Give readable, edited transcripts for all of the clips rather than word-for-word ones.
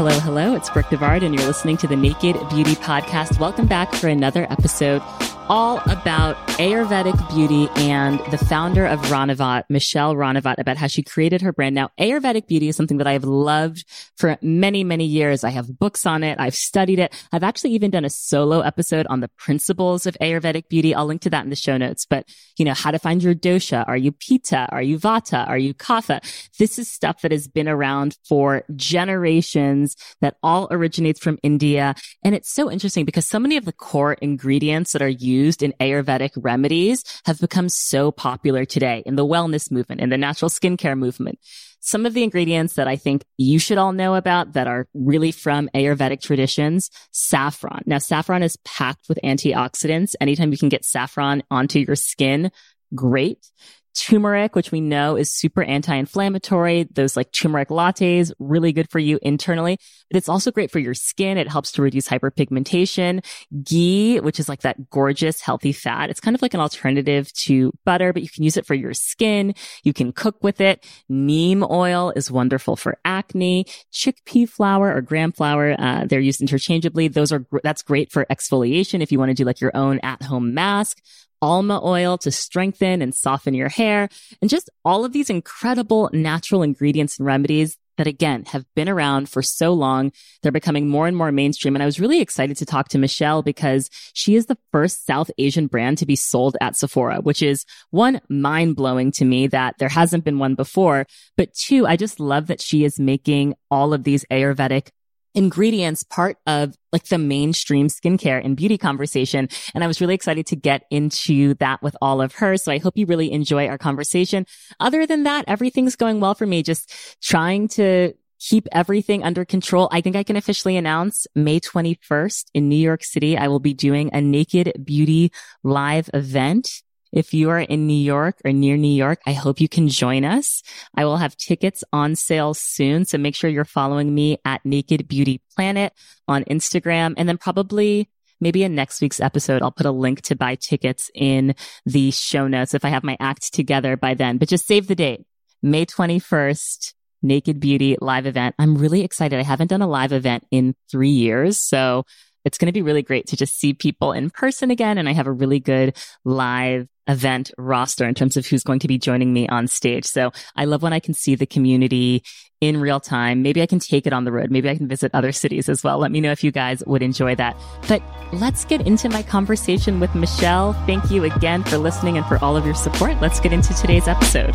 Hello, hello. It's Brooke Devard, and you're listening to the Naked Beauty Podcast. Welcome back for another episode all about Ayurvedic beauty and the founder of Ranavat, Michelle Ranavat, about how she created her brand. Now, Ayurvedic beauty is something that I've loved for many, many years. I have books on it. I've studied it. I've actually even done a solo episode on the principles of Ayurvedic beauty. I'll link to that in the show notes. But, you know, how to find your dosha. Are you pitta? Are you vata? Are you kapha? This is stuff that has been around for generations, that all originates from India. And it's so interesting because so many of the core ingredients that are used in Ayurvedic remedies have become so popular today in the wellness movement, in the natural skincare movement. Some of the ingredients that I think you should all know about that are really from Ayurvedic traditions, saffron. Now, saffron is packed with antioxidants. Anytime you can get saffron onto your skin, great. Turmeric, which we know is super anti-inflammatory. Those like turmeric lattes, really good for you internally, but it's also great for your skin. It helps to reduce hyperpigmentation. Ghee, which is like that gorgeous, healthy fat. It's kind of like an alternative to butter, but you can use it for your skin. You can cook with it. Neem oil is wonderful for acne. Chickpea flour or gram flour, they're used interchangeably. That's great for exfoliation if you want to do like your own at-home mask. Alma oil to strengthen and soften your hair, and just all of these incredible natural ingredients and remedies that, again, have been around for so long. They're becoming more and more mainstream. And I was really excited to talk to Michelle because she is the first South Asian brand to be sold at Sephora, which is one, mind-blowing to me that there hasn't been one before. But two, I just love that she is making all of these Ayurvedic ingredients part of like the mainstream skincare and beauty conversation. And I was really excited to get into that with all of her. So I hope you really enjoy our conversation. Other than that, everything's going well for me. Just trying to keep everything under control. I think I can officially announce May 21st in New York City, I will be doing a Naked Beauty live event. If you are in New York or near New York, I hope you can join us. I will have tickets on sale soon. So make sure you're following me at Naked Beauty Planet on Instagram. And then probably maybe in next week's episode, I'll put a link to buy tickets in the show notes if I have my act together by then. But just save the date, May 21st. Naked Beauty live event. I'm really excited. I haven't done a live event in 3 years. So it's going to be really great to just see people in person again. And I have a really good live event roster in terms of who's going to be joining me on stage. So I love when I can see the community in real time. Maybe I can take it on the road. Maybe I can visit other cities as well. Let me know if you guys would enjoy that. But let's get into my conversation with Michelle. Thank you again for listening and for all of your support. Let's get into today's episode.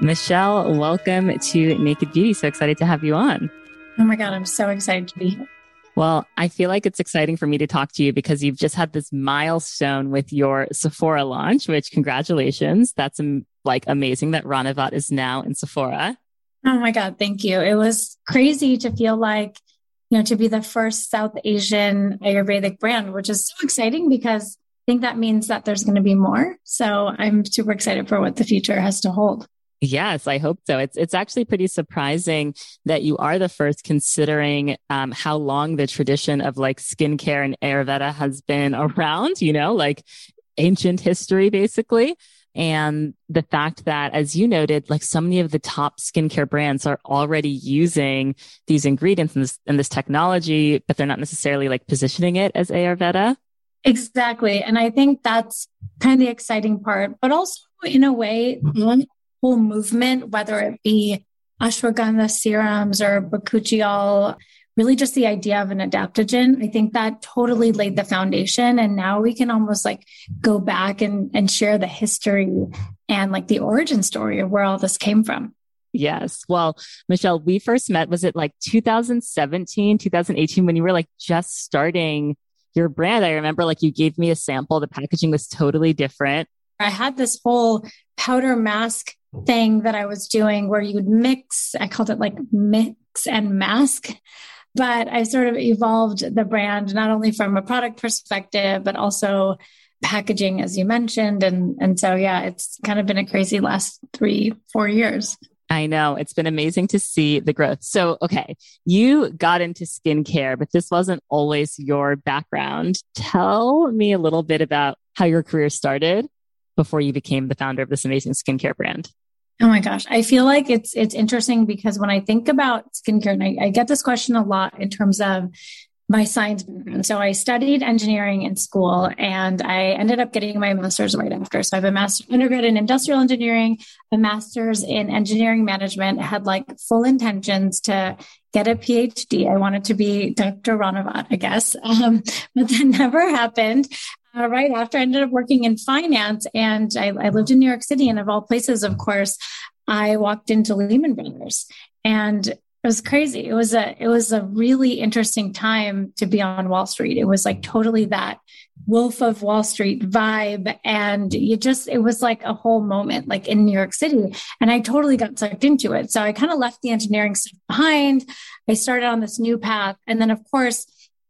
Michelle, welcome to Naked Beauty. So excited to have you on. Oh my God, I'm so excited to be here. Well, I feel like it's exciting for me to talk to you because you've just had this milestone with your Sephora launch, which congratulations. That's like amazing that Ranavat is now in Sephora. Oh my God, thank you. It was crazy to feel like, you know, to be the first South Asian Ayurvedic brand, which is so exciting because I think that means that there's going to be more. So I'm super excited for what the future has to hold. Yes, I hope so. It's actually pretty surprising that you are the first considering how long the tradition of like skincare and Ayurveda has been around, you know, like ancient history, basically. And the fact that, as you noted, like so many of the top skincare brands are already using these ingredients and this technology, but they're not necessarily like positioning it as Ayurveda. Exactly. And I think that's kind of the exciting part, but also in a way, one whole movement, whether it be ashwagandha serums or Bakuchiol, really just the idea of an adaptogen. I think that totally laid the foundation. And now we can almost like go back and share the history and like the origin story of where all this came from. Yes. Well, Michelle, we first met, was it like 2017, 2018, when you were like just starting your brand? I remember like you gave me a sample. The packaging was totally different. I had this whole powder mask thing that I was doing where you would mix, I called it like mix and mask, but I sort of evolved the brand, not only from a product perspective, but also packaging, as you mentioned. And so, yeah, it's kind of been a crazy last 3-4 years. I know. It's been amazing to see the growth. So, okay, you got into skincare, but this wasn't always your background. Tell me a little bit about how your career started before you became the founder of this amazing skincare brand. Oh my gosh. I feel like it's interesting because when I think about skincare, and I get this question a lot in terms of my science background. So I studied engineering in school and I ended up getting my master's right after. So I have a master's undergrad in industrial engineering, a master's in engineering management. I had like full intentions to get a PhD. I wanted to be Dr. Ranavat, I guess, but that never happened. Right after I ended up working in finance and I lived in New York City, and of all places, of course, I walked into Lehman Brothers, and it was crazy. It was a really interesting time to be on Wall Street. It was like totally that Wolf of Wall Street vibe. And it was like a whole moment, like in New York City. And I totally got sucked into it. So I kind of left the engineering stuff behind. I started on this new path. And then of course,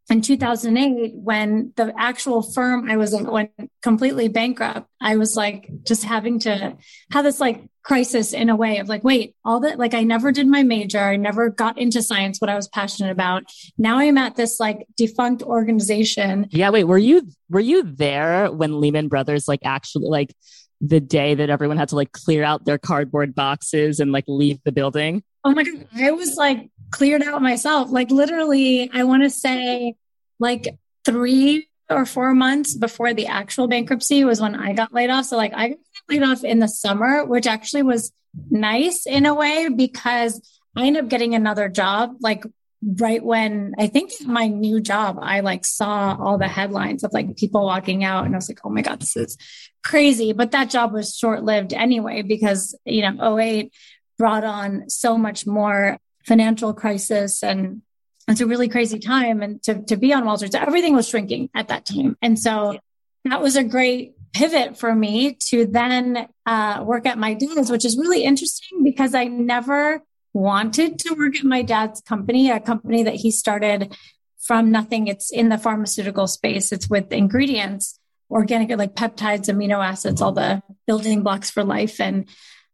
in 2008, when the actual firm I was at went completely bankrupt, I was like just having to have this like crisis in a way of like, wait, all that, like I never did my major. I never got into science, what I was passionate about. Now I'm at this like defunct organization. Yeah. Wait, were you there when Lehman Brothers, like actually like the day that everyone had to like clear out their cardboard boxes and like leave the building? Oh my God. I was like cleared out myself. Like literally, I want to say like 3 or 4 months before the actual bankruptcy was when I got laid off. So like I got laid off in the summer, which actually was nice in a way because I ended up getting another job. Like right when I think my new job, I like saw all the headlines of like people walking out and I was like, oh my God, this is crazy. But that job was short-lived anyway, because, you know, 2008 brought on so much more financial crisis, and it's a really crazy time and to be on Wall Street. So everything was shrinking at that time. And so that was a great pivot for me to then work at my dad's, which is really interesting because I never wanted to work at my dad's company, a company that he started from nothing. It's in the pharmaceutical space. It's with ingredients, organic, like peptides, amino acids, all the building blocks for life. And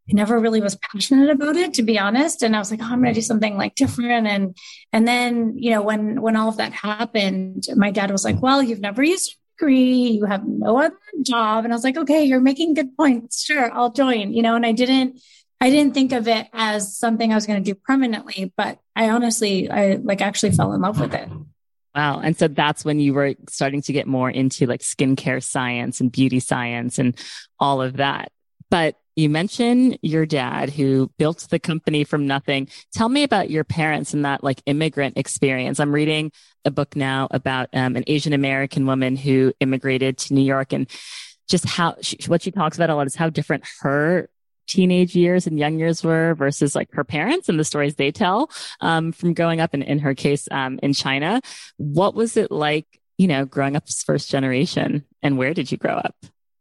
I never really was passionate about it, to be honest. And I was like, oh, I'm going to do something like different. And then, you know, when all of that happened, my dad was like, well, you've never used a degree. You have no other job. And I was like, okay, you're making good points. Sure. I'll join, you know, and I didn't think of it as something I was going to do permanently, but I like actually fell in love with it. Wow. And so that's when you were starting to get more into like skincare science and beauty science and all of that. But you mentioned your dad who built the company from nothing. Tell me about your parents and that like immigrant experience. I'm reading a book now about an Asian American woman who immigrated to New York, and just what she talks about a lot is how different her teenage years and young years were versus like her parents and the stories they tell from growing up in her case in China. What was it like, you know, growing up as first generation, and where did you grow up?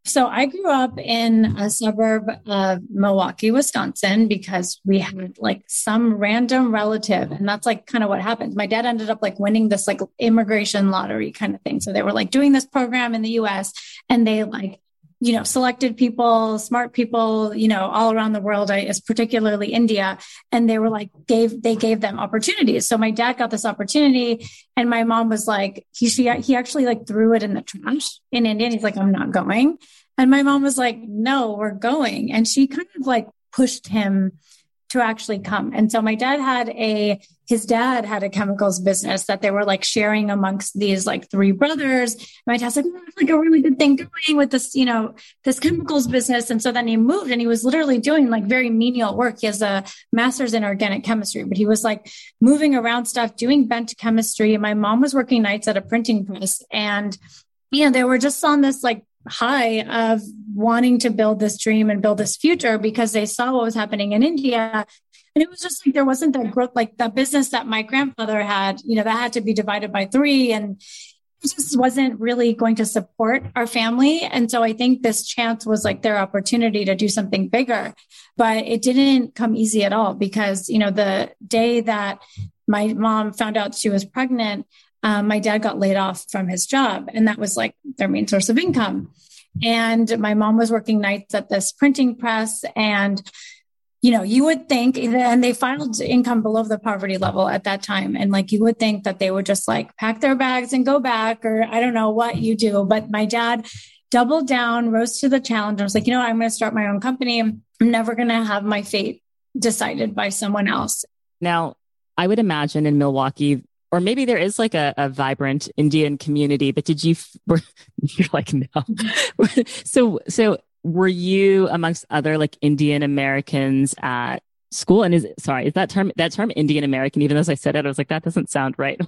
So I grew up in a suburb of Milwaukee, Wisconsin, because we had like some random relative. And that's like kind of what happened. My dad ended up like winning this like immigration lottery kind of thing. So they were like doing this program in the US, and they like, you know, selected people, smart people, you know, all around the world, particularly India. And they were like, they gave them opportunities. So my dad got this opportunity, and my mom was like, he actually like threw it in the trash in India. And he's like, I'm not going. And my mom was like, no, we're going. And she kind of like pushed him to actually come. And so my dad had his dad had a chemicals business that they were like sharing amongst these like three brothers. My dad's like, that's like a really good thing doing with this, you know, this chemicals business. And so then he moved and he was literally doing like very menial work. He has a master's in organic chemistry, but he was like moving around stuff, doing bench chemistry. My mom was working nights at a printing press, and, you know, they were just on this like high of wanting to build this dream and build this future because they saw what was happening in India. And it was just like, there wasn't that growth, like that business that my grandfather had, you know, that had to be divided by three, and it just wasn't really going to support our family. And so I think this chance was like their opportunity to do something bigger, but it didn't come easy at all because, you know, the day that my mom found out she was pregnant, my dad got laid off from his job, and that was like their main source of income. And my mom was working nights at this printing press, and, you know, you would think, and they filed income below the poverty level at that time. And like, you would think that they would just like pack their bags and go back, or I don't know what you do, but my dad doubled down, rose to the challenge. I was like, you know what? I'm going to start my own company. I'm never going to have my fate decided by someone else. Now, I would imagine in Milwaukee, or maybe there is like a vibrant Indian community, but did you, you're like, no. So were you amongst other like Indian Americans at school? And is that term Indian American, even as I said it, I was like, that doesn't sound right.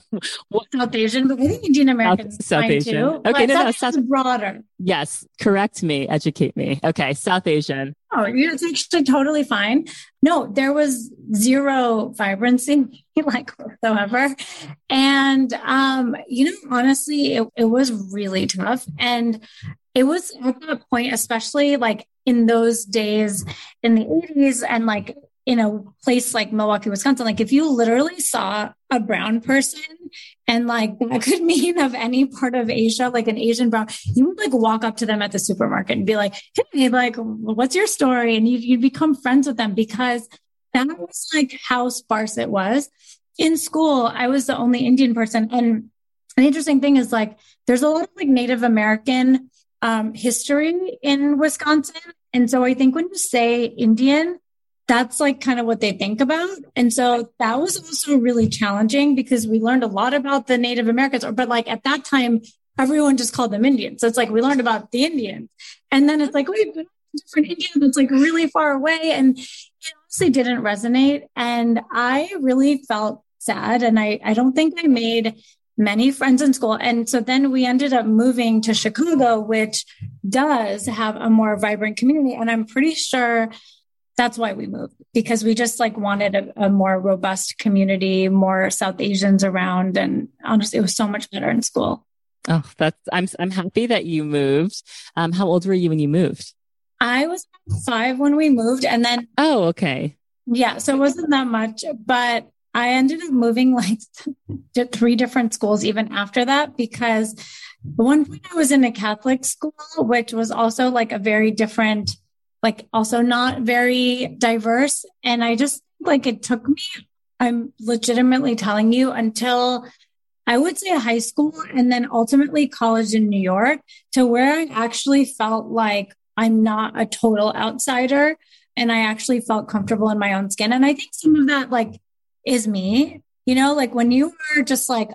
South Asian, but I think Indian Americans. South Asian. Too, okay. South broader. Yes. Correct me. Educate me. Okay. South Asian. Oh, it's actually totally fine. No, there was zero vibrancy, like whatsoever. And, you know, honestly, it was really tough. And it was at that point, especially like in those days in the 80s and like in a place like Milwaukee, Wisconsin, like if you literally saw a brown person, and like that could mean of any part of Asia, like an Asian brown, you would like walk up to them at the supermarket and be like, hey, like, what's your story? And you'd become friends with them because that was like how sparse it was. In school, I was the only Indian person. And an interesting thing is like, there's a lot of like Native American history in Wisconsin. And so I think when you say Indian, that's like kind of what they think about. And so that was also really challenging because we learned a lot about the Native Americans, but like at that time, everyone just called them Indians. So it's like, we learned about the Indians, and then it's like, wait, but different Indian that's like really far away. And it honestly didn't resonate. And I really felt sad. And I don't think I made many friends in school. And so then we ended up moving to Chicago, which does have a more vibrant community. And I'm pretty sure that's why we moved, because we just like wanted a more robust community, more South Asians around. And honestly, it was so much better in school. Oh, I'm happy that you moved. How old were you when you moved? I was 5 when we moved, and then. Oh, okay. Yeah. So it wasn't that much, but I ended up moving like to 3 different schools even after that, because at one point I was in a Catholic school, which was also like a very different, like also not very diverse. And I just like, it took me, I'm legitimately telling you, until I would say high school and then ultimately college in New York, to where I actually felt like I'm not a total outsider. And I actually felt comfortable in my own skin. And I think some of that like is me, you know, like when you were just like,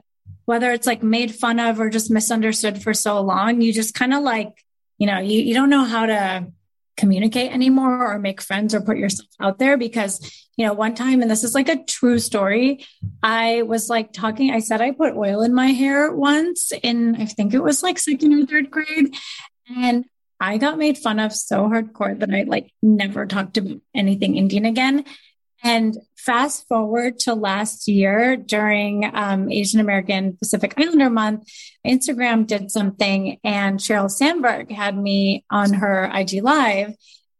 whether it's like made fun of or just misunderstood for so long, you just kind of like, you know, you don't know how to communicate anymore or make friends or put yourself out there. Because, you know, one time, and this is like a true story, I was like talking, I said I put oil in my hair once in, I think it was like 2nd or 3rd grade. And I got made fun of so hardcore that I like never talked about anything Indian again. And fast forward to last year during Asian American Pacific Islander Month, Instagram did something, and Sheryl Sandberg had me on her IG Live.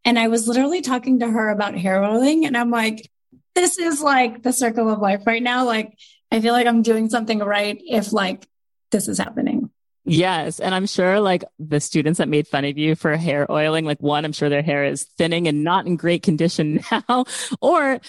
And I was literally talking to her about hair oiling. And I'm like, this is like the circle of life right now. Like, I feel like I'm doing something right if like this is happening. Yes. And I'm sure like the students that made fun of you for hair oiling, like one, I'm sure their hair is thinning and not in great condition now, or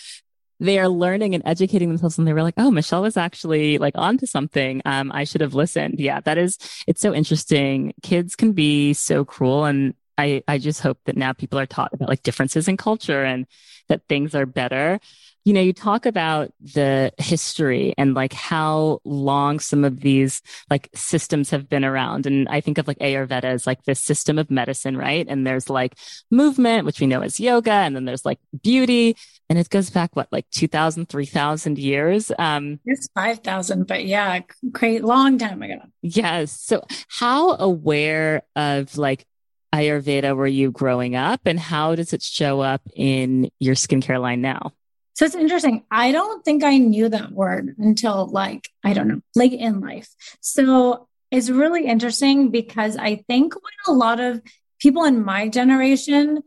they are learning and educating themselves. And they were like, oh, Michelle was actually like onto something. I should have listened. Yeah, it's so interesting. Kids can be so cruel. And I just hope that now people are taught about like differences in culture and that things are better. You know, you talk about the history and like how long some of these like systems have been around. And I think of like Ayurveda as like this system of medicine, right? And there's like movement, which we know as yoga. And then there's like beauty. And it goes back, what, like 2,000, 3,000 years? It's 5,000, but yeah, great long time ago. Yes. So how aware of like Ayurveda were you growing up, and how does it show up in your skincare line now? So it's interesting. I don't think I knew that word until like, I don't know, late in life. So it's really interesting because I think when a lot of people in my generation,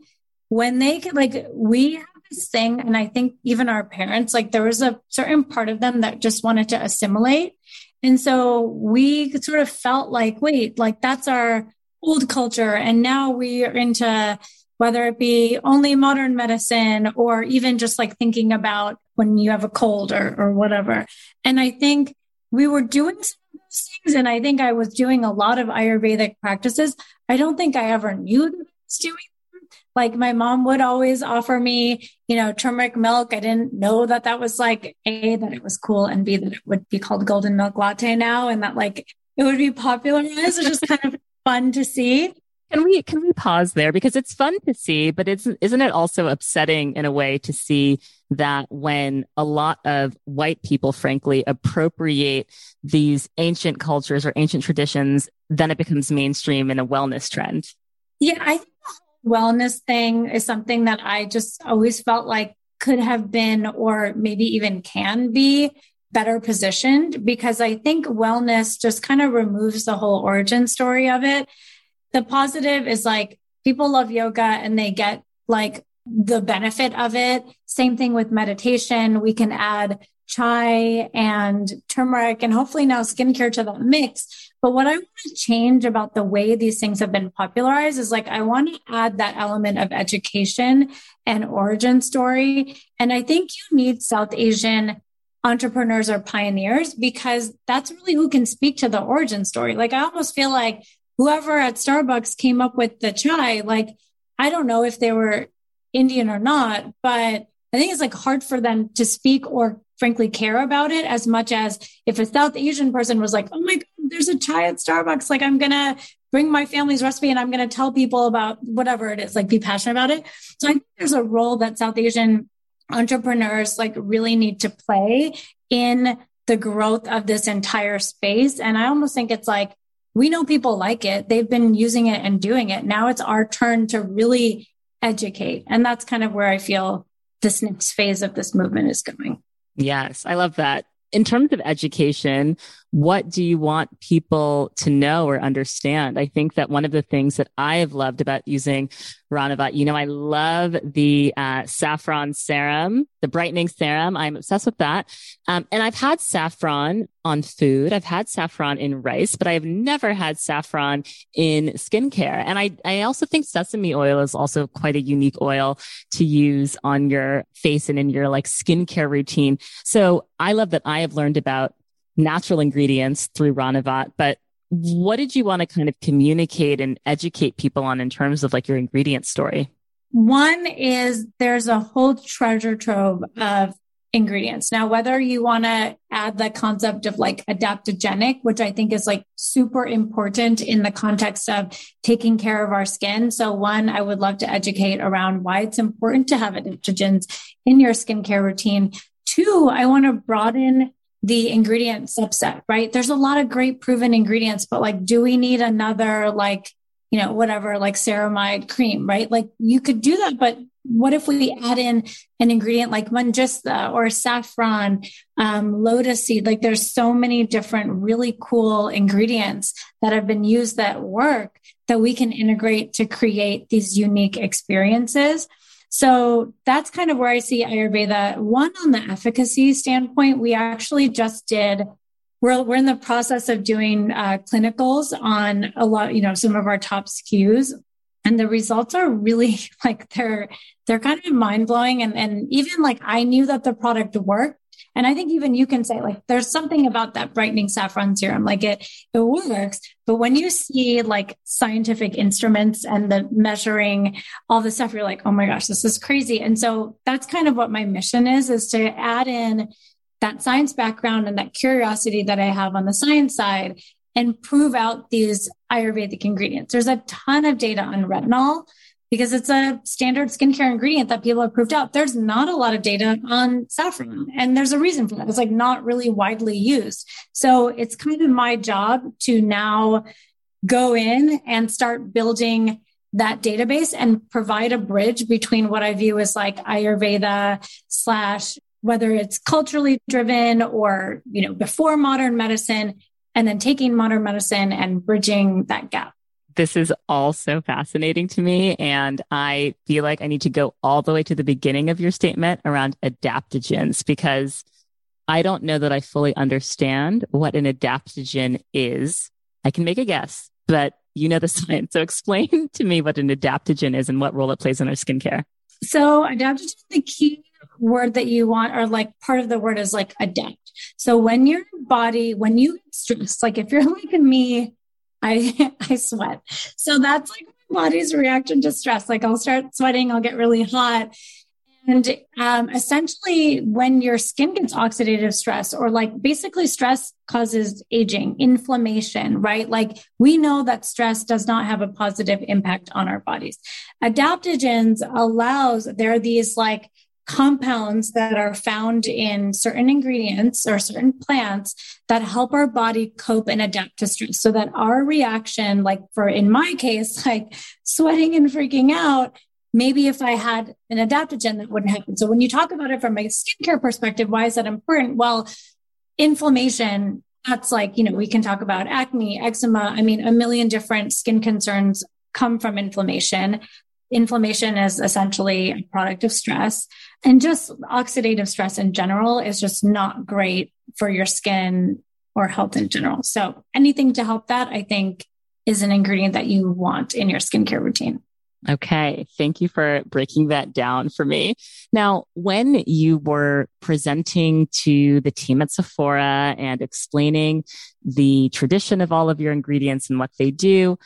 when they could, like, we have this thing, and I think even our parents, like there was a certain part of them that just wanted to assimilate. And so we sort of felt like, wait, like that's our old culture. And now we are into whether it be only modern medicine or even just like thinking about when you have a cold or whatever. And I think we were doing some of those things. And I think I was doing a lot of Ayurvedic practices. I don't think I ever knew that I was doing them. Like my mom would always offer me, you know, turmeric milk. I didn't know that that was like A, that it was cool, and B, that it would be called golden milk latte now, and that like it would be popularized, which is kind of fun to see. Can we pause there? Because it's fun to see, but isn't it also upsetting in a way to see that when a lot of white people, frankly, appropriate these ancient cultures or ancient traditions, then it becomes mainstream in a wellness trend? Yeah, I think the wellness thing is something that I just always felt like could have been, or maybe even can be, better positioned, because I think wellness just kind of removes the whole origin story of it. The positive is like people love yoga and they get like the benefit of it. Same thing with meditation. We can add chai and turmeric and hopefully now skincare to that mix. But what I want to change about the way these things have been popularized is like, I want to add that element of education and origin story. And I think you need South Asian entrepreneurs or pioneers, because that's really who can speak to the origin story. Like I almost feel like whoever at Starbucks came up with the chai, like, I don't know if they were Indian or not, but I think it's like hard for them to speak or frankly care about it as much as if a South Asian person was like, oh my God, there's a chai at Starbucks. Like I'm going to bring my family's recipe and I'm going to tell people about whatever it is, like be passionate about it. So I think there's a role that South Asian entrepreneurs like really need to play in the growth of this entire space. And I almost think it's like, we know people like it. They've been using it and doing it. Now it's our turn to really educate. And that's kind of where I feel this next phase of this movement is going. Yes, I love that. In terms of education, what do you want people to know or understand? I think that one of the things that I have loved about using Ranavat, you know, I love the saffron serum, the brightening serum. I'm obsessed with that. And I've had saffron on food. I've had saffron in rice, but I have never had saffron in skincare. And I also think sesame oil is also quite a unique oil to use on your face and in your like skincare routine. So I love that I have learned about natural ingredients through Ranavat, but what did you want to kind of communicate and educate people on in terms of like your ingredient story? One is there's a whole treasure trove of ingredients. Now, whether you want to add the concept of like adaptogenic, which I think is like super important in the context of taking care of our skin. So one, I would love to educate around why it's important to have adaptogens in your skincare routine. Two, I want to broaden the ingredient subset, right? There's a lot of great proven ingredients, but like, do we need another, like, you know, whatever, like ceramide cream, right? Like you could do that, but what if we add in an ingredient like manjistha or saffron, lotus seed? Like there's so many different really cool ingredients that have been used that work that we can integrate to create these unique experiences. So that's kind of where I see Ayurveda. One, on the efficacy standpoint, we actually just did, we're in the process of doing clinicals on a lot, you know, some of our top SKUs, and the results are really like, they're kind of mind blowing. And even like, I knew that the product worked, And I think even you can say, like, there's something about that brightening saffron serum, like it works. But when you see like scientific instruments and the measuring all the stuff, you're like, oh my gosh, this is crazy. And so that's kind of what my mission is to add in that science background and that curiosity that I have on the science side and prove out these Ayurvedic ingredients. There's a ton of data on retinol because it's a standard skincare ingredient that people have proved out. There's not a lot of data on saffron, and there's a reason for that. It's like not really widely used. So it's kind of my job to now go in and start building that database and provide a bridge between what I view as like Ayurveda / whether it's culturally driven or, you know, before modern medicine, and then taking modern medicine and bridging that gap. This is all so fascinating to me. And I feel like I need to go all the way to the beginning of your statement around adaptogens, because I don't know that I fully understand what an adaptogen is. I can make a guess, but you know the science. So explain to me what an adaptogen is and what role it plays in our skincare. So adaptogen, the key word that you want, or like part of the word is like adapt. So when your body, when you get stressed, like if you're like me, I sweat. So that's like my body's reaction to stress. Like I'll start sweating, I'll get really hot. And essentially when your skin gets oxidative stress, or like basically stress causes aging, inflammation, right? Like we know that stress does not have a positive impact on our bodies. Adaptogens there are these like compounds that are found in certain ingredients or certain plants that help our body cope and adapt to stress, so that our reaction, like for in my case, like sweating and freaking out, maybe if I had an adaptogen, that wouldn't happen. So when you talk about it from a skincare perspective, why is that important? Well, inflammation, that's like, you know, we can talk about acne, eczema. I mean, a million different skin concerns come from inflammation. Inflammation is essentially a product of stress, and just oxidative stress in general is just not great for your skin or health in general. So anything to help that, I think, is an ingredient that you want in your skincare routine. Okay. Thank you for breaking that down for me. Now, when you were presenting to the team at Sephora and explaining the tradition of all of your ingredients and what they do,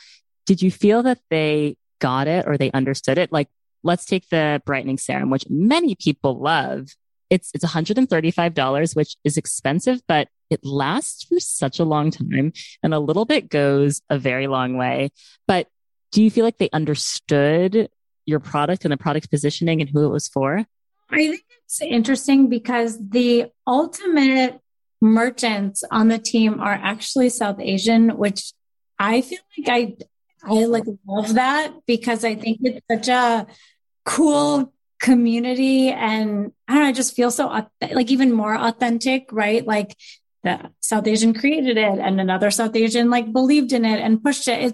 did you feel that they got it or they understood it? Like, let's take the brightening serum, which many people love. It's $135, which is expensive, but it lasts for such a long time, and a little bit goes a very long way. But do you feel like they understood your product and the product positioning and who it was for? I think it's interesting because the ultimate merchants on the team are actually South Asian, which I feel like I like love that, because I think it's such a cool community, and I don't know, I just feel so like even more authentic, right? Like the South Asian created it and another South Asian like believed in it and pushed it.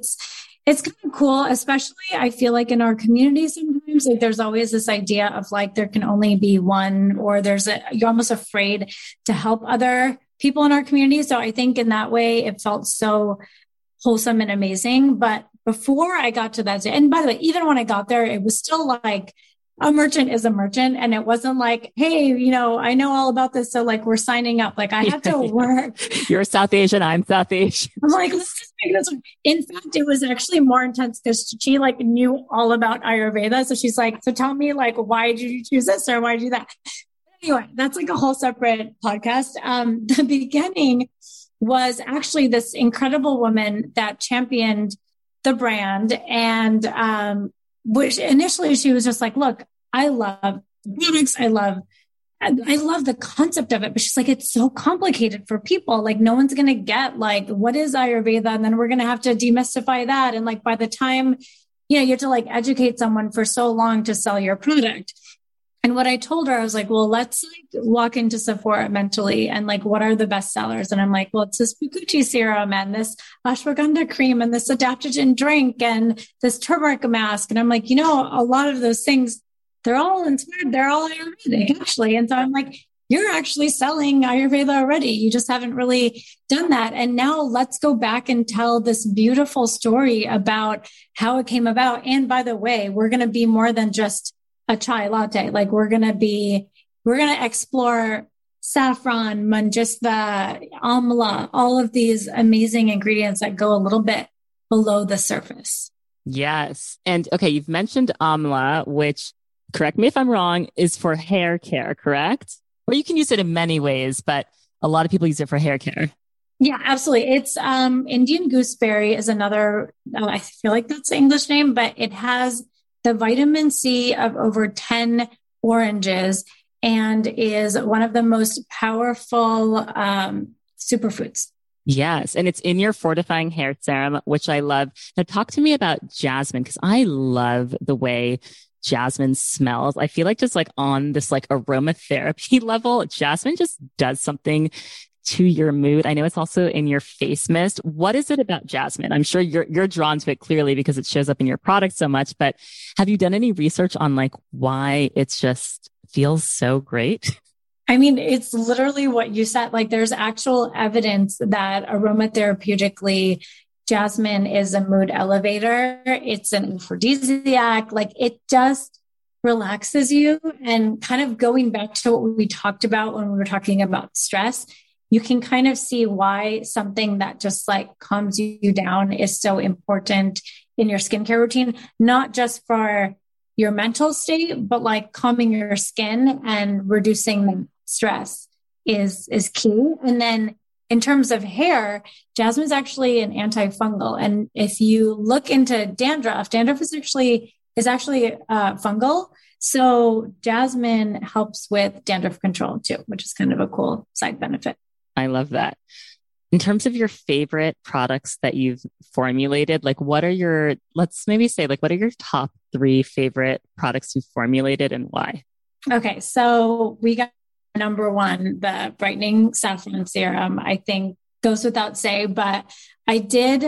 It's kind of cool, especially I feel like in our community sometimes, like there's always this idea of like there can only be one, or you're almost afraid to help other people in our community. So I think in that way, it felt so wholesome and amazing. But before I got to that, and by the way, even when I got there, it was still like a merchant is a merchant. And it wasn't like, hey, you know, I know all about this, so like we're signing up. Like I have to work. You're South Asian. I'm South Asian. I'm like, let's just make this work. In fact, it was actually more intense because she like knew all about Ayurveda. So she's like, so tell me, like, why did you choose this or why did you do that? Anyway, that's like a whole separate podcast. The beginning was actually this incredible woman that championed the brand. And which initially she was just like, look, I love products. I love the concept of it, but she's like, it's so complicated for people. Like no one's going to get like, what is Ayurveda? And then we're going to have to demystify that. And like, by the time, you know, you have to like educate someone for so long to sell your product. And what I told her, I was like, well, let's like walk into Sephora mentally and like, what are the best sellers? And I'm like, well, it's this Bakuchiol serum and this Ashwagandha cream and this adaptogen drink and this turmeric mask. And I'm like, you know, a lot of those things, they're all inspired. They're all Ayurvedic actually. And so I'm like, you're actually selling Ayurveda already. You just haven't really done that. And now let's go back and tell this beautiful story about how it came about. And by the way, we're going to be more than just a chai latte. Like we're going to explore saffron, manjusva, amla, all of these amazing ingredients that go a little bit below the surface. Yes. And okay, you've mentioned amla, which, correct me if I'm wrong, is for hair care, correct? Or you can use it in many ways, but a lot of people use it for hair care. Yeah, absolutely. It's Indian gooseberry is another, I feel like that's the English name, but it has the vitamin C of over 10 oranges and is one of the most powerful superfoods. Yes. And it's in your fortifying hair serum, which I love. Now talk to me about jasmine, because I love the way jasmine smells. I feel like just like on this like aromatherapy level, jasmine just does something to your mood. I know it's also in your face mist. What is it about jasmine? I'm sure you're drawn to it clearly because it shows up in your product so much, but have you done any research on like why it's just feels so great? I mean, it's literally what you said. Like there's actual evidence that aromatherapeutically jasmine is a mood elevator. It's an aphrodisiac. Like it just relaxes you. And kind of going back to what we talked about when we were talking about stress, you can kind of see why something that just like calms you down is so important in your skincare routine, not just for your mental state, but like calming your skin and reducing the stress is key. And then in terms of hair, jasmine is actually an antifungal. And if you look into dandruff, dandruff is actually fungal. So jasmine helps with dandruff control too, which is kind of a cool side benefit. I love that. In terms of your favorite products that you've formulated, like what are your, let's maybe say like, what are your top 3 favorite products you've formulated and why? Okay. So we got number 1, the brightening saffron serum, I think goes without say, but I did,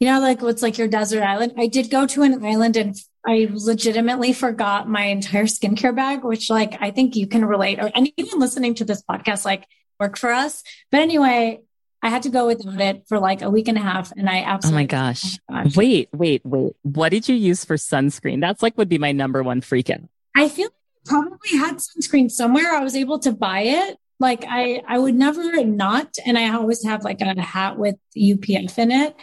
you know, like what's like your desert island. I did go to an island and I legitimately forgot my entire skincare bag, which like, I think you can relate or anyone listening to this podcast, like work for us. But anyway, I had to go without it for like a week and a half. And I absolutely... Oh my gosh. Wait. What did you use for sunscreen? That's like would be my number 1 freak out. I feel like I probably had sunscreen somewhere. I was able to buy it. Like I would never not. And I always have like a hat with UPF in it.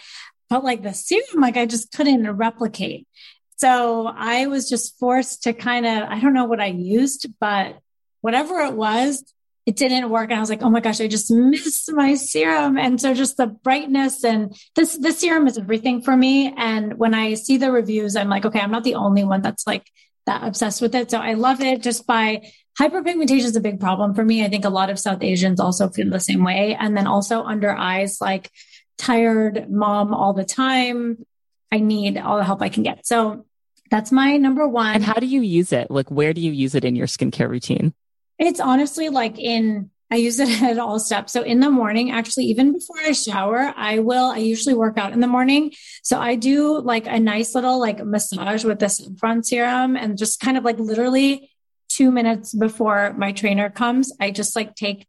But like the serum, like I just couldn't replicate. So I was just forced to kind of, I don't know what I used, but whatever it was, it didn't work. And I was like, oh my gosh, I just missed my serum. And so just the brightness and the serum is everything for me. And when I see the reviews, I'm like, okay, I'm not the only one that's like that obsessed with it. So I love it just by hyperpigmentation is a big problem for me. I think a lot of South Asians also feel the same way. And then also under eyes, like tired mom all the time. I need all the help I can get. So that's my number 1. And how do you use it? Like, where do you use it in your skincare routine? It's honestly like I use it at all steps. So in the morning, actually, even before I shower, I usually work out in the morning. So I do like a nice little like massage with the saffron serum and just kind of like literally 2 minutes before my trainer comes, I just like take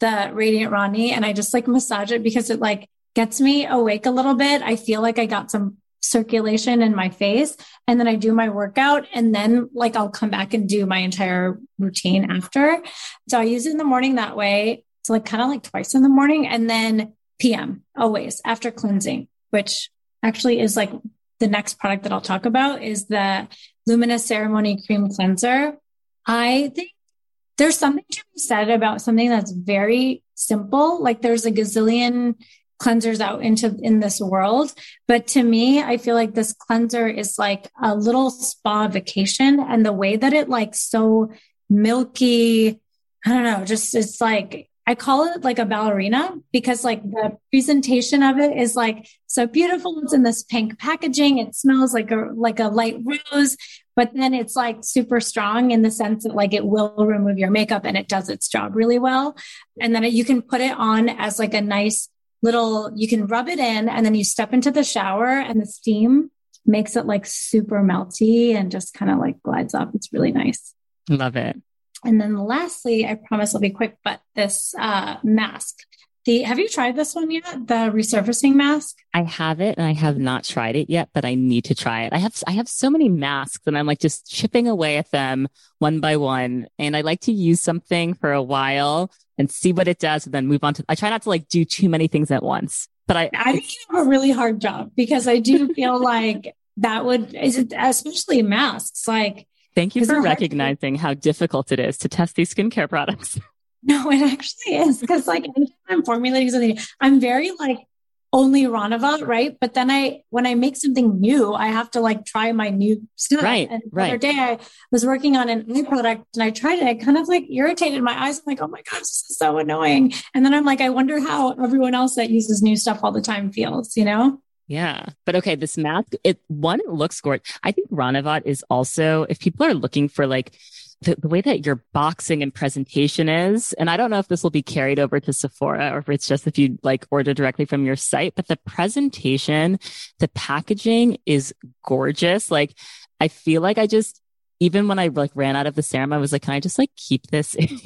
the Radiant Rani and I just like massage it because it like gets me awake a little bit. I feel like I got some circulation in my face. And then I do my workout and then like, I'll come back and do my entire routine after. So I use it in the morning that way. So like kind of like twice in the morning and then PM always after cleansing, which actually is like the next product that I'll talk about is the Luminous Ceremony Cream Cleanser. I think there's something to be said about something that's very simple. Like there's a gazillion cleansers out in this world. But to me, I feel like this cleanser is like a little spa vacation and the way that it like so milky, I don't know, just, it's like, I call it like a ballerina because like the presentation of it is like so beautiful. It's in this pink packaging. It smells like a light rose, but then it's like super strong in the sense that like it will remove your makeup and it does its job really well. And then you can put it on as like a nice little, you can rub it in and then you step into the shower and the steam makes it like super melty and just kind of like glides up. It's really nice. Love it. And then lastly, I promise I'll be quick, but this mask, have you tried this one yet? The resurfacing mask? I have it and I have not tried it yet, but I need to try it. I have so many masks and I'm like just chipping away at them one by one. And I like to use something for a while and see what it does and then move on to, I try not to like do too many things at once, but I think you have a really hard job because I do feel like that would, especially masks. Like, thank you for recognizing how difficult it is to test these skincare products. No, it actually is. Cause like anytime I'm formulating something, I'm very like only Ranavat, right? But then when I make something new, I have to like try my new stuff. Right. And the other day I was working on an eye product and I tried it. I kind of like irritated my eyes. I'm like, oh my gosh, this is so annoying. And then I'm like, I wonder how everyone else that uses new stuff all the time feels, you know? Yeah. But okay, this mask, it looks gorgeous. I think Ranavat is also, if people are looking for like the way that your boxing and presentation is, and I don't know if this will be carried over to Sephora or if it's just if you like order directly from your site, but the presentation, the packaging is gorgeous. Like, I feel like I just, even when I like ran out of the serum, I was like, can I just like keep this in?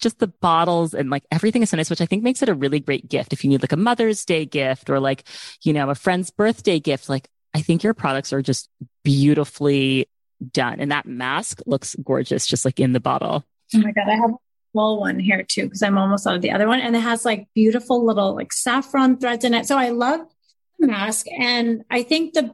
Just the bottles and like everything is so nice, which I think makes it a really great gift. If you need like a Mother's Day gift or like, you know, a friend's birthday gift, like I think your products are just beautifully done. And that mask looks gorgeous, just like in the bottle. Oh my God. I have a small one here too, because I'm almost out of the other one. And it has like beautiful little like saffron threads in it. So I love the mask. And I think the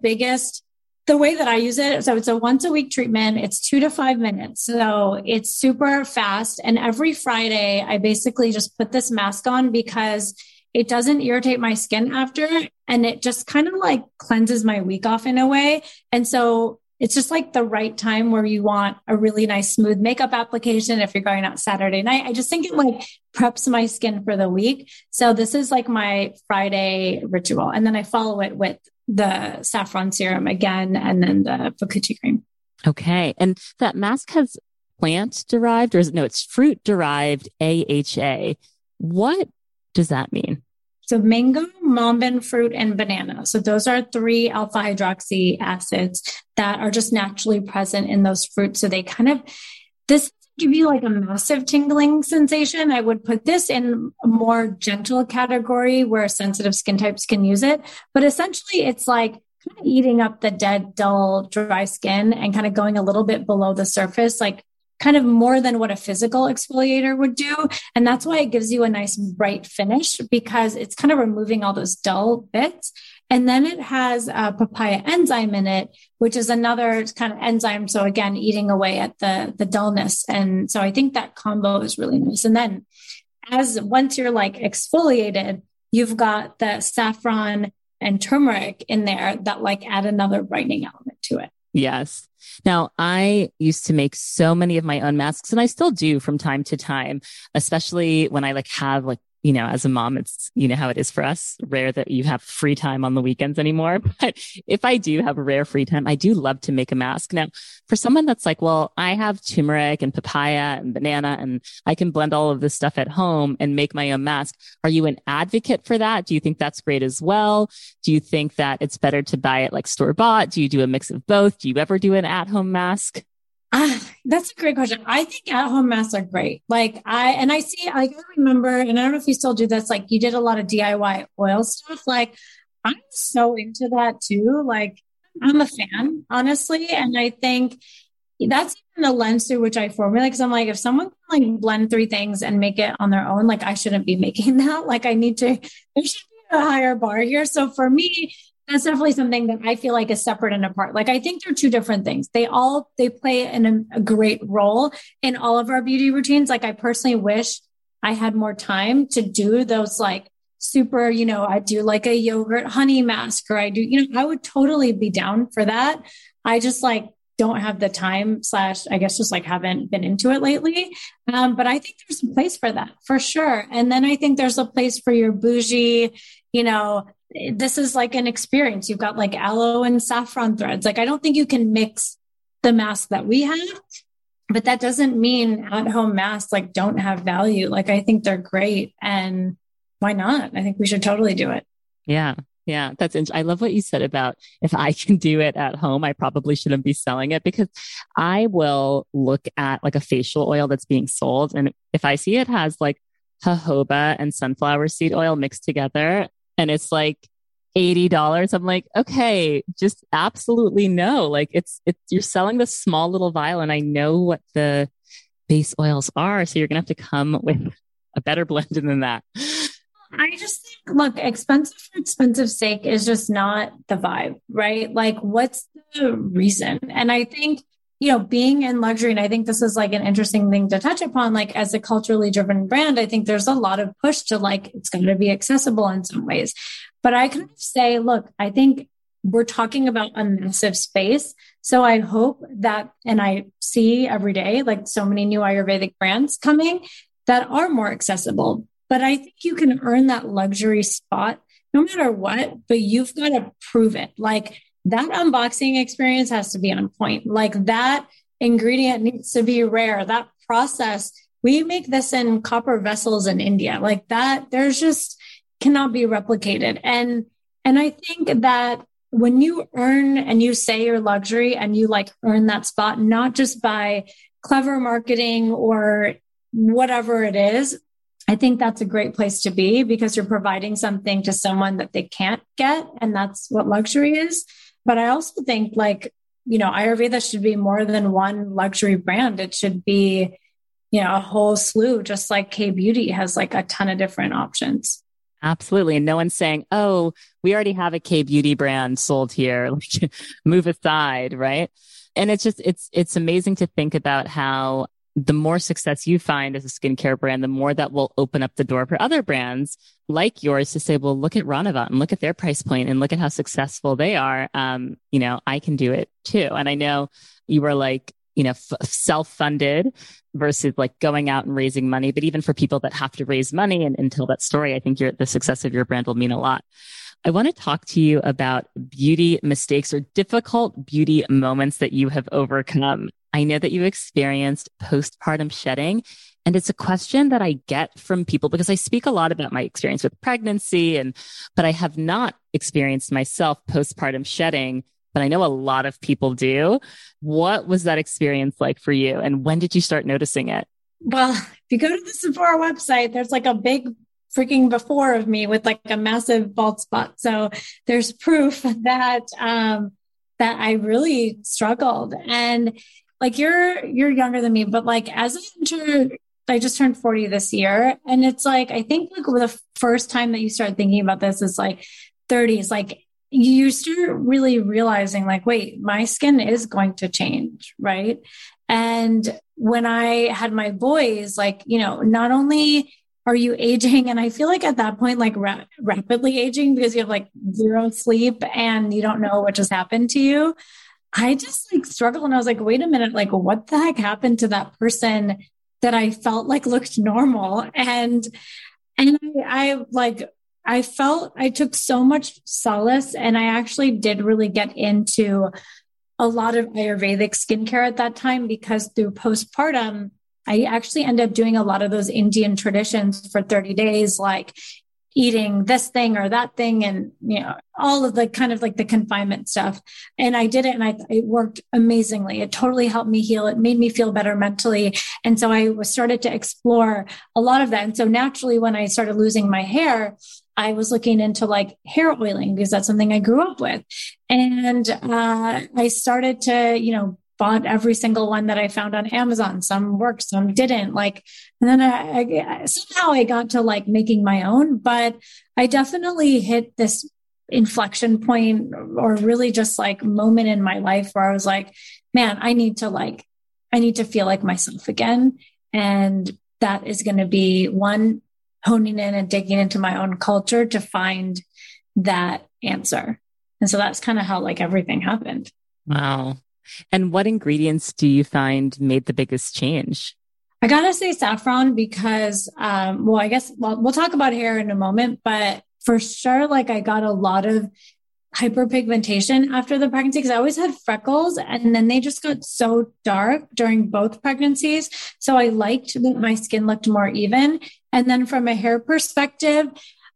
way that I use it, so it's a once a week treatment. It's 2 to 5 minutes. So it's super fast. And every Friday, I basically just put this mask on because it doesn't irritate my skin after. And it just kind of like cleanses my week off in a way. And so it's just like the right time where you want a really nice, smooth makeup application. If you're going out Saturday night, I just think it like preps my skin for the week. So this is like my Friday ritual. And then I follow it with the saffron serum again, and then the Bakuchiol cream. Okay. And that mask has plant derived, or is it? No, it's fruit derived AHA. What does that mean? So mango, mamban fruit, and banana. So those are 3 alpha hydroxy acids that are just naturally present in those fruits. So they kind of, this give you like a massive tingling sensation. I would put this in a more gentle category where sensitive skin types can use it. But essentially it's like kind of eating up the dead, dull, dry skin and kind of going a little bit below the surface, like kind of more than what a physical exfoliator would do. And that's why it gives you a nice bright finish because it's kind of removing all those dull bits. And then it has a papaya enzyme in it, which is another kind of enzyme. So again, eating away at the dullness. And so I think that combo is really nice. And then once you're like exfoliated, you've got the saffron and turmeric in there that like add another brightening element to it. Yes. Now, I used to make so many of my own masks, and I still do from time to time, especially when I like have like, you know, as a mom, it's, you know, how it is for us, rare that you have free time on the weekends anymore. But if I do have rare free time, I do love to make a mask. Now, for someone that's like, well, I have turmeric and papaya and banana, and I can blend all of this stuff at home and make my own mask. Are you an advocate for that? Do you think that's great as well? Do you think that it's better to buy it like store-bought? Do you do a mix of both? Do you ever do an at-home mask? That's a great question. I think at-home masks are great. Like I see, like I remember, and I don't know if you still do this, like you did a lot of DIY oil stuff. Like I'm so into that too. Like I'm a fan, honestly. And I think that's even the lens through which I formulate. Cause I'm like, if someone can like blend 3 things and make it on their own, like I shouldn't be making that. Like there should be a higher bar here. So for me, that's definitely something that I feel like is separate and apart. Like I think they're 2 different things. They play a great role in all of our beauty routines. Like I personally wish I had more time to do those like super, you know, I do like a yogurt honey mask or I do, you know, I would totally be down for that. I just like don't have the time / I guess just like haven't been into it lately. But I think there's a place for that for sure. And then I think there's a place for your bougie, you know, this is like an experience. You've got like aloe and saffron threads. Like, I don't think you can mix the mask that we have, but that doesn't mean at-home masks like don't have value. Like, I think they're great and why not? I think we should totally do it. Yeah. Yeah. I love what you said about if I can do it at home, I probably shouldn't be selling it because I will look at like a facial oil that's being sold. And if I see it has like jojoba and sunflower seed oil mixed together, and it's like $80. I'm like, okay, just absolutely no. Like it's, you're selling this small little vial and I know what the base oils are. So you're going to have to come with a better blend than that. I just think, look, expensive for expensive sake is just not the vibe, right? Like, what's the reason? And I think, you know, being in luxury, and I think this is like an interesting thing to touch upon, like as a culturally driven brand, I think there's a lot of push to like, it's going to be accessible in some ways. But I kind of say, look, I think we're talking about a massive space. So I hope that, and I see every day, like so many new Ayurvedic brands coming that are more accessible. But I think you can earn that luxury spot no matter what, but you've got to prove it. Like that unboxing experience has to be on point. Like that ingredient needs to be rare. That process, we make this in copper vessels in India. Like that, there's just cannot be replicated. And I think that when you earn and you say your luxury and you like earn that spot, not just by clever marketing or whatever it is, I think that's a great place to be because you're providing something to someone that they can't get. And that's what luxury is. But I also think like, you know, Ayurveda should be more than one luxury brand. It should be, you know, a whole slew, just like K-Beauty has like a ton of different options. Absolutely. And no one's saying, oh, we already have a K-Beauty brand sold here. Like move aside, right? And it's just, it's amazing to think about how the more success you find as a skincare brand, the more that will open up the door for other brands like yours to say, well, look at Ranavat and look at their price point and look at how successful they are. You know, I can do it too. And I know you were like, you know, self-funded versus like going out and raising money. But even for people that have to raise money and tell that story, I think the success of your brand will mean a lot. I want to talk to you about beauty mistakes or difficult beauty moments that you have overcome. I know that you experienced postpartum shedding, and it's a question that I get from people because I speak a lot about my experience with pregnancy, but I have not experienced myself postpartum shedding, but I know a lot of people do. What was that experience like for you? And when did you start noticing it? Well, if you go to the Sephora website, there's like a big freaking before of me with like a massive bald spot. So there's proof that, that I really struggled. And like you're younger than me, but like as I just turned 40 this year. And it's like, I think like the first time that you start thinking about this is like 30s, like you start really realizing like, wait, my skin is going to change. Right. And when I had my boys, like, you know, not only are you aging? And I feel like at that point, like rapidly aging because you have like zero sleep and you don't know what just happened to you. I just like struggled and I was like, wait a minute, like what the heck happened to that person that I felt like looked normal? And I felt I took so much solace and I actually did really get into a lot of Ayurvedic skincare at that time because through postpartum, I actually ended up doing a lot of those Indian traditions for 30 days, like eating this thing or that thing and, you know, all of the kind of like the confinement stuff. And I did it and it worked amazingly. It totally helped me heal. It made me feel better mentally. And so I started to explore a lot of that. And so naturally, when I started losing my hair, I was looking into like hair oiling because that's something I grew up with. And I started to, you know, bought every single one that I found on Amazon. Some worked, some didn't. Like, and then I somehow I got to like making my own, but I definitely hit this inflection point or really just like moment in my life where I was like, man, I need to feel like myself again. And that is going to be one, honing in and digging into my own culture to find that answer. And so that's kind of how like everything happened. Wow. And what ingredients do you find made the biggest change? I gotta say saffron because, we'll talk about hair in a moment, but for sure, like I got a lot of hyperpigmentation after the pregnancy because I always had freckles and then they just got so dark during both pregnancies. So I liked that my skin looked more even. And then from a hair perspective,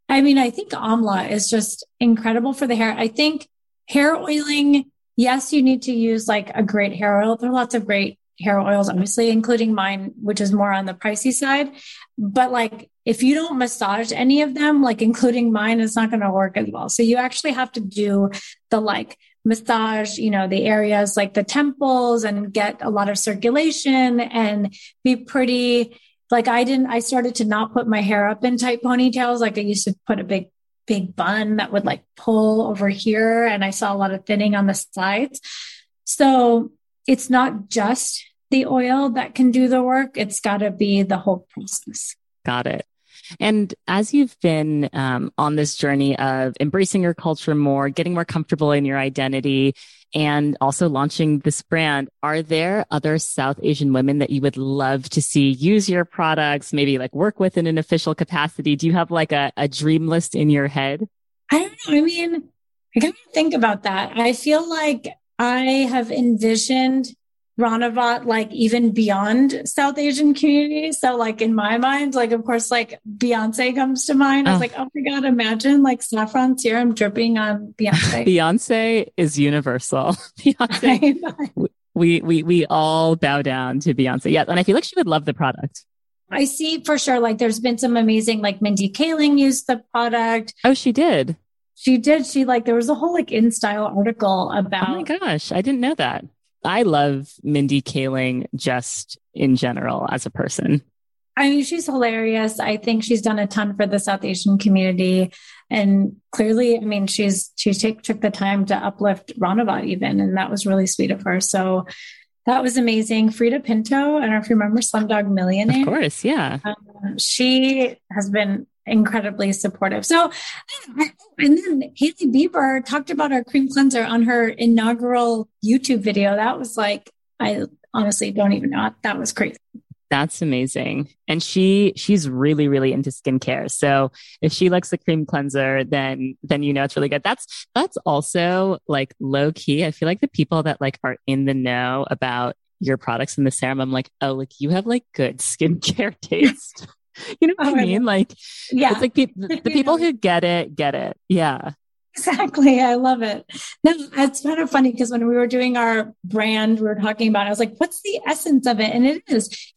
I mean, I think amla is just incredible for the hair. I think hair oiling, yes, you need to use like a great hair oil. There are lots of great hair oils, obviously, including mine, which is more on the pricey side. But like, if you don't massage any of them, like including mine, it's not going to work as well. So you actually have to do the like massage, you know, the areas like the temples and get a lot of circulation and be pretty Like I started to not put my hair up in tight ponytails. Like I used to put a big bun that would like pull over here. And I saw a lot of thinning on the sides. So it's not just the oil that can do the work. It's got to be the whole process. Got it. And as you've been on this journey of embracing your culture more, getting more comfortable in your identity, and also launching this brand, are there other South Asian women that you would love to see use your products, maybe like work with in an official capacity? Do you have like a dream list in your head? I don't know. I mean, I gotta think about that. I feel like I have envisioned Ranavat, like even beyond South Asian communities. So like in my mind, like, of course, like Beyonce comes to mind. I was like, oh my God, imagine like saffron serum dripping on Beyonce. Beyonce is universal. Beyonce, we all bow down to Beyonce. Yeah. And I feel like she would love the product. I see for sure. Like there's been some amazing, like Mindy Kaling used the product. Oh, she did. She did. She like, there was a whole like InStyle article about. Oh my gosh. I didn't know that. I love Mindy Kaling just in general as a person. I mean, she's hilarious. I think she's done a ton for the South Asian community. And clearly, I mean, she took the time to uplift Ranavat even, and that was really sweet of her. So that was amazing. Frida Pinto, I don't know if you remember Slumdog Millionaire. Of course, yeah. She has been incredibly supportive. So, and then Hailey Bieber talked about our cream cleanser on her inaugural YouTube video. That was like, I honestly don't even know. That was crazy. That's amazing. And she's really, really into skincare. So if she likes the cream cleanser, then, you know, it's really good. That's also like low key. I feel like the people that like are in the know about your products and the serum, I'm like, oh, like you have like good skincare taste. You know what I mean? Like, yeah, it's like the people who get it. Yeah, exactly. I love it. Now, it's kind of funny because when we were doing our brand, we were talking about it, I was like, what's the essence of it? And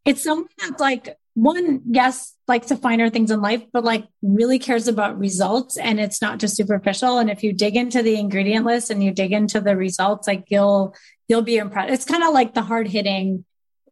it's someone that's like, one, yes, likes to finer things in life, but like really cares about results. And it's not just superficial. And if you dig into the ingredient list and you dig into the results, like you'll be impressed. It's kind of like the hard hitting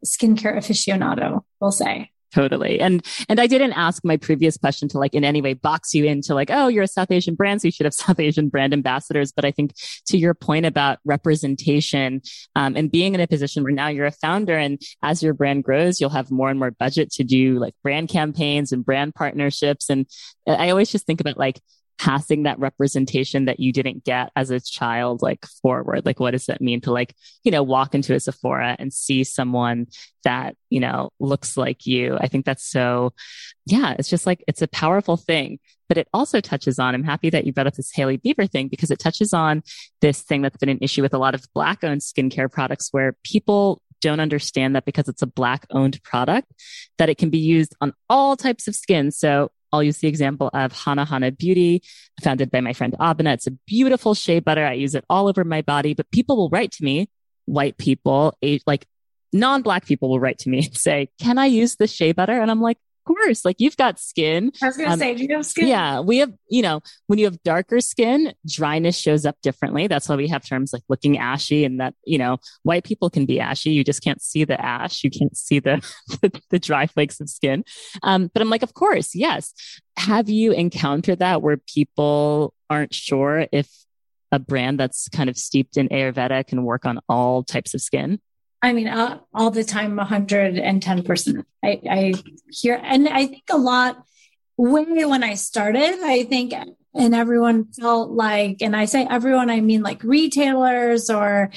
skincare aficionado, we'll say. Totally. And I didn't ask my previous question to like in any way box you into like, oh, you're a South Asian brand, so you should have South Asian brand ambassadors. But I think to your point about representation and being in a position where now you're a founder and as your brand grows, you'll have more and more budget to do like brand campaigns and brand partnerships. And I always just think about like passing that representation that you didn't get as a child, like forward, like, what does that mean to like, you know, walk into a Sephora and see someone that, you know, looks like you? I think that's so, yeah, it's just like, it's a powerful thing, but it also touches on, I'm happy that you brought up this Hailey Bieber thing because it touches on this thing that's been an issue with a lot of Black owned skincare products where people don't understand that because it's a Black owned product, that it can be used on all types of skin. So I'll use the example of Hana Beauty, founded by my friend Abana. It's a beautiful shea butter. I use it all over my body, but people will write to me, white people, like non-Black people will write to me and say, can I use the shea butter? And I'm like, of course, like you've got skin. I was going to say, do you have skin? Yeah, we have, you know, when you have darker skin, dryness shows up differently. That's why we have terms like looking ashy and that, you know, white people can be ashy. You just can't see the ash. You can't see the dry flakes of skin. But I'm like, of course, yes. Have you encountered that where people aren't sure if a brand that's kind of steeped in Ayurveda can work on all types of skin? I mean, all the time, 110%. I hear, and I think a lot when I started, I think, and everyone felt like, and I say everyone, I mean like retailers or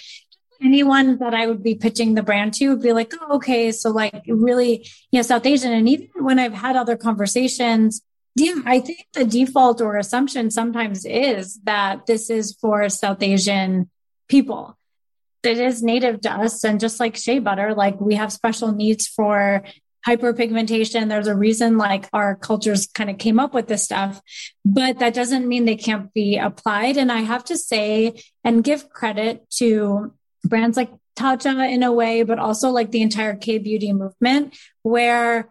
anyone that I would be pitching the brand to would be like, oh, okay. So like really, you know, South Asian. And even when I've had other conversations, yeah, I think the default or assumption sometimes is that this is for South Asian people. It is native to us. And just like shea butter, like we have special needs for hyperpigmentation. There's a reason like our cultures kind of came up with this stuff, but that doesn't mean they can't be applied. And I have to say and give credit to brands like Tatcha in a way, but also like the entire K-Beauty movement where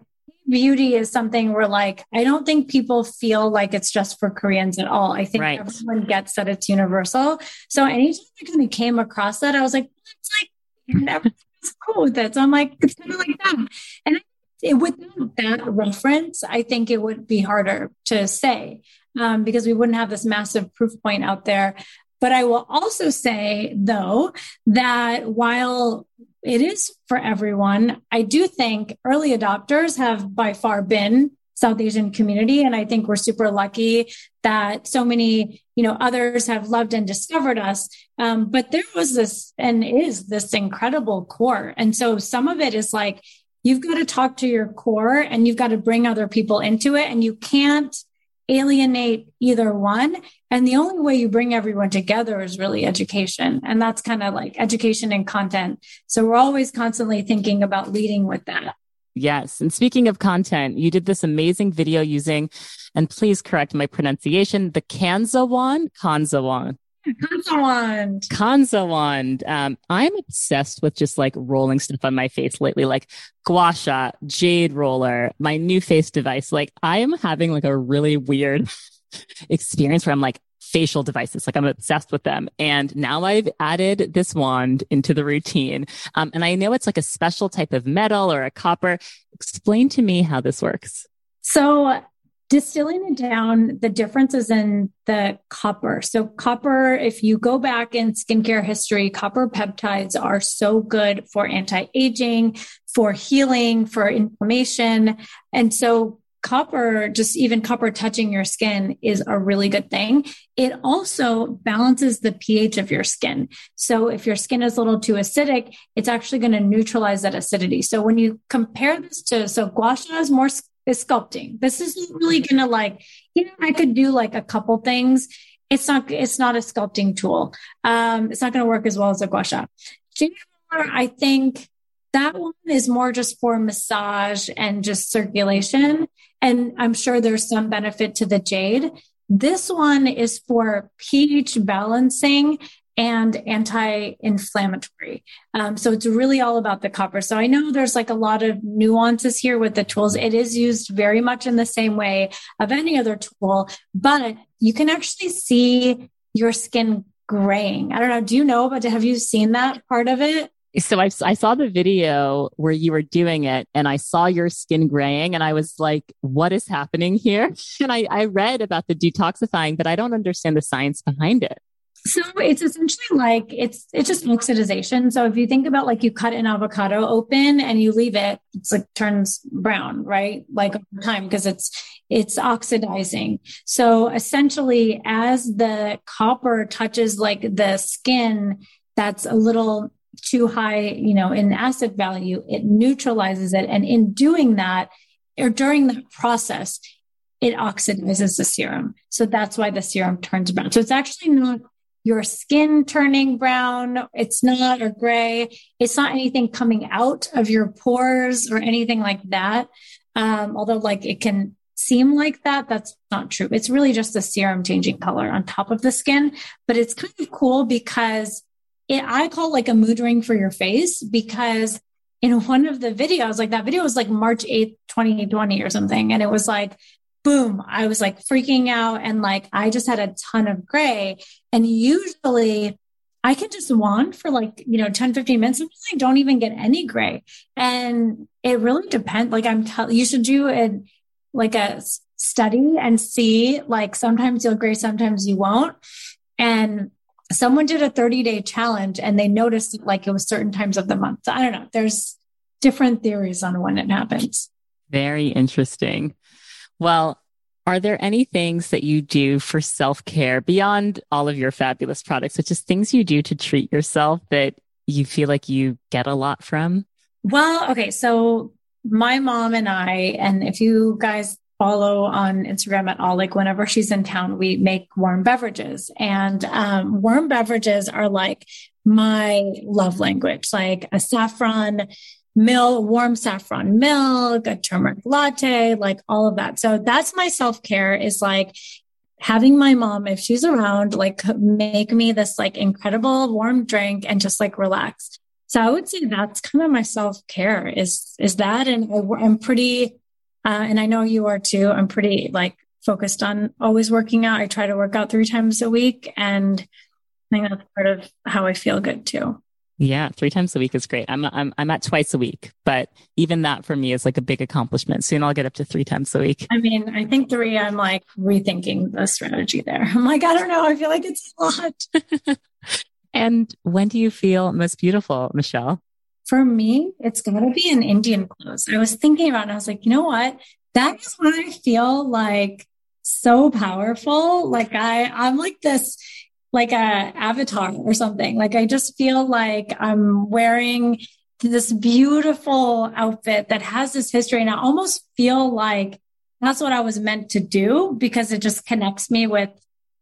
beauty is something where like, I don't think people feel like it's just for Koreans at all. I think Everyone gets that it's universal. So anytime I kind of came across that, I was like, it's like, everyone's cool with it. So I'm like, it's kind of like that. And Without that reference, I think it would be harder to say because we wouldn't have this massive proof point out there. But I will also say, though, that while it is for everyone, I do think early adopters have by far been South Asian community. And I think we're super lucky that so many, others have loved and discovered us. But there was this and is this incredible core. And so some of it is like, you've got to talk to your core and you've got to bring other people into it, and you can't alienate either one. And the only way you bring everyone together is really education. And that's kind of like education and content. So we're always constantly thinking about leading with that. Yes. And speaking of content, you did this amazing video using, and please correct my pronunciation, the Kansa wand. Kansa wand. I'm obsessed with just like rolling stuff on my face lately, like gua sha, jade roller, my new face device. Like I am having like a really weird experience where I'm like facial devices, like I'm obsessed with them. And now I've added this wand into the routine. And I know it's like a special type of metal or a copper. Explain to me how this works. So distilling it down, the differences in the copper. So copper, if you go back in skincare history, copper peptides are so good for anti-aging, for healing, for inflammation. And so copper, just even copper touching your skin is a really good thing. It also balances the pH of your skin. So if your skin is a little too acidic, it's actually going to neutralize that acidity. So when you compare this to, so gua sha is more sculpting. This isn't really going to I could do like a couple things. It's not a sculpting tool. It's not going to work as well as a gua sha. I think that one is more just for massage and just circulation. And I'm sure there's some benefit to the jade. This one is for pH balancing and anti-inflammatory. So it's really all about the copper. So I know there's like a lot of nuances here with the tools. It is used very much in the same way of any other tool, but you can actually see your skin graying. I don't know. Do you know about it? Have you seen that part of it? So I saw the video where you were doing it and I saw your skin graying and I was like, what is happening here? And I read about the detoxifying, but I don't understand the science behind it. So it's essentially like, it's just oxidization. So if you think about like you cut an avocado open and you leave it, it's like turns brown, right? Like over time, because it's oxidizing. So essentially as the copper touches like the skin, that's a little too high, in acid value, it neutralizes it. And in doing that, or during the process, it oxidizes the serum. So that's why the serum turns brown. So it's actually not your skin turning brown. It's not or gray. It's not anything coming out of your pores or anything like that. Although like it can seem like that, that's not true. It's really just the serum changing color on top of the skin, but it's kind of cool because I call it like a mood ring for your face, because in one of the videos, like that video was like March 8th, 2020 or something. And it was like, boom, I was like freaking out. And like, I just had a ton of gray. And usually I can just wand for like, 10, 15 minutes. And I don't even get any gray. And it really depends. Like you should do a study and see, like sometimes you'll gray, sometimes you won't. And someone did a 30-day challenge and they noticed like it was certain times of the month. So I don't know. There's different theories on when it happens. Very interesting. Well, are there any things that you do for self-care beyond all of your fabulous products, such as things you do to treat yourself that you feel like you get a lot from? Well, okay. So my mom and I, and if you guys follow on Instagram at all, like whenever she's in town, we make warm beverages, and warm beverages are like my love language, like a warm saffron milk, a turmeric latte, like all of that. So that's my self-care, is like having my mom, if she's around, like make me this like incredible warm drink and just like relax. So I would say that's kind of my self-care is that. And I'm pretty, and I know you are too, I'm pretty like focused on always working out. I try to work out 3 times a week, and I think that's part of how I feel good too. Yeah, 3 times a week is great. I'm at twice a week, but even that for me is like a big accomplishment. Soon I'll get up to 3 times a week. I mean, I think 3, I'm like rethinking the strategy there. I'm like, I don't know. I feel like it's a lot. And when do you feel most beautiful, Michelle? For me, it's got to be in Indian clothes. I was thinking about it and I was like, you know what? That is when I feel like so powerful. Like I'm like this, like a avatar or something. Like, I just feel like I'm wearing this beautiful outfit that has this history. And I almost feel like that's what I was meant to do, because it just connects me with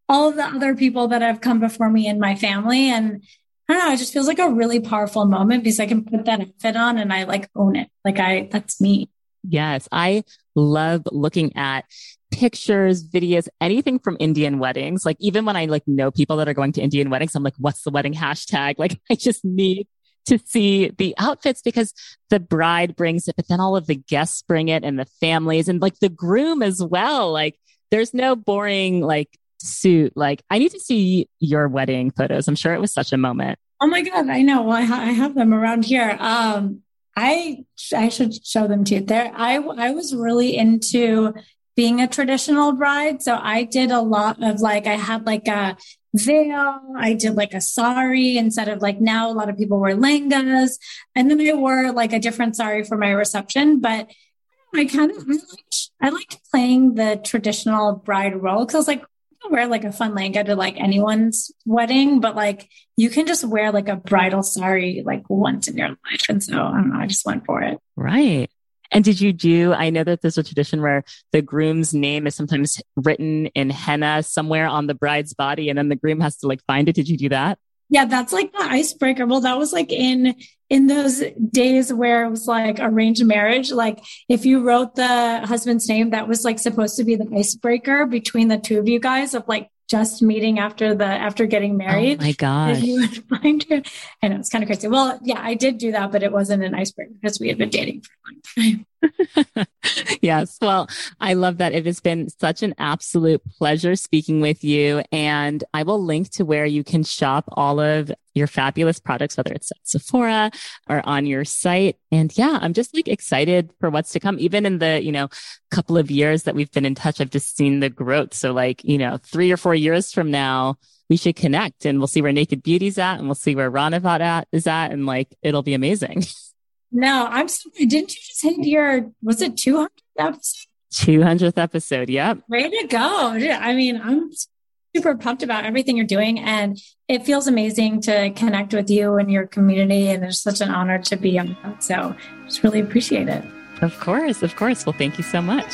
all the other people that have come before me in my family. And I don't know, it just feels like a really powerful moment because I can put that outfit on and I like own it. Like that's me. Yes. I love looking at pictures, videos, anything from Indian weddings. Like even when I like know people that are going to Indian weddings, I'm like, what's the wedding hashtag? Like I just need to see the outfits, because the bride brings it, but then all of the guests bring it and the families and like the groom as well. Like there's no boring like suit. Like I need to see your wedding photos. I'm sure it was such a moment. Oh my God. I know. Well, I have them around here. I should show them to you there. I was really into being a traditional bride. So I did a lot of like, I had like a veil. I did like a sari instead of like now a lot of people wear langas. And then I wore like a different sari for my reception. But I kind of, I liked playing the traditional bride role. Cause I was like, I can wear like a fun langa to like anyone's wedding, but like you can just wear like a bridal sari like once in your life. And so I don't know, I just went for it. Right. And did you do, I know that there's a tradition where the groom's name is sometimes written in henna somewhere on the bride's body, and then the groom has to like find it. Did you do that? Yeah, that's like the icebreaker. Well, that was like in those days where it was like arranged marriage. Like if you wrote the husband's name, that was like supposed to be the icebreaker between the two of you guys of like just meeting after getting married. Oh my gosh. And you would find her. I know, it's kind of crazy. Well, yeah, I did do that, but it wasn't an icebreaker because we had been dating for a long time. Yes. Well, I love that. It has been such an absolute pleasure speaking with you. And I will link to where you can shop all of your fabulous products, whether it's at Sephora or on your site. And yeah, I'm just like excited for what's to come. Even in the, couple of years that we've been in touch, I've just seen the growth. So like, 3 or 4 years from now, we should connect and we'll see where Naked Beauty's at and we'll see where Ranavat is at. And like, it'll be amazing. No, I'm sorry. Didn't you just hit your, was it 200th episode? 200th episode. Yep. Way to go. I mean, I'm super pumped about everything you're doing, and it feels amazing to connect with you and your community. And it's such an honor to be on that. So just really appreciate it. Of course. Of course. Well, thank you so much.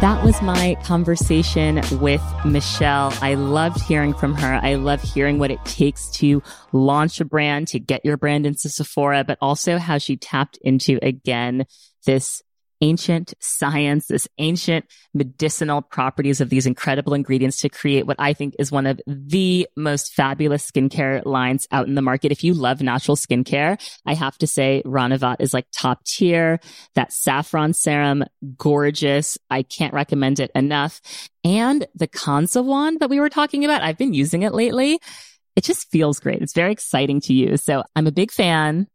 That was my conversation with Michelle. I loved hearing from her. I love hearing what it takes to launch a brand, to get your brand into Sephora, but also how she tapped into, again, this ancient science, this ancient medicinal properties of these incredible ingredients to create what I think is one of the most fabulous skincare lines out in the market. If you love natural skincare, I have to say Ranavat is like top tier. That saffron serum, gorgeous. I can't recommend it enough. And the Kansa wand that we were talking about, I've been using it lately. It just feels great. It's very exciting to use. So I'm a big fan.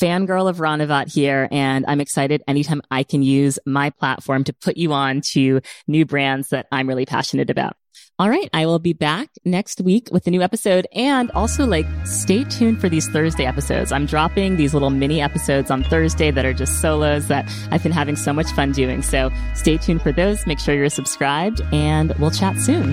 fangirl of Ranavat here, and I'm excited anytime I can use my platform to put you on to new brands that I'm really passionate about. All right, I will be back next week with a new episode, and also stay tuned for these Thursday episodes. I'm dropping these little mini episodes on Thursday that are just solos that I've been having so much fun doing. So stay tuned for those. Make sure you're subscribed, and we'll chat soon.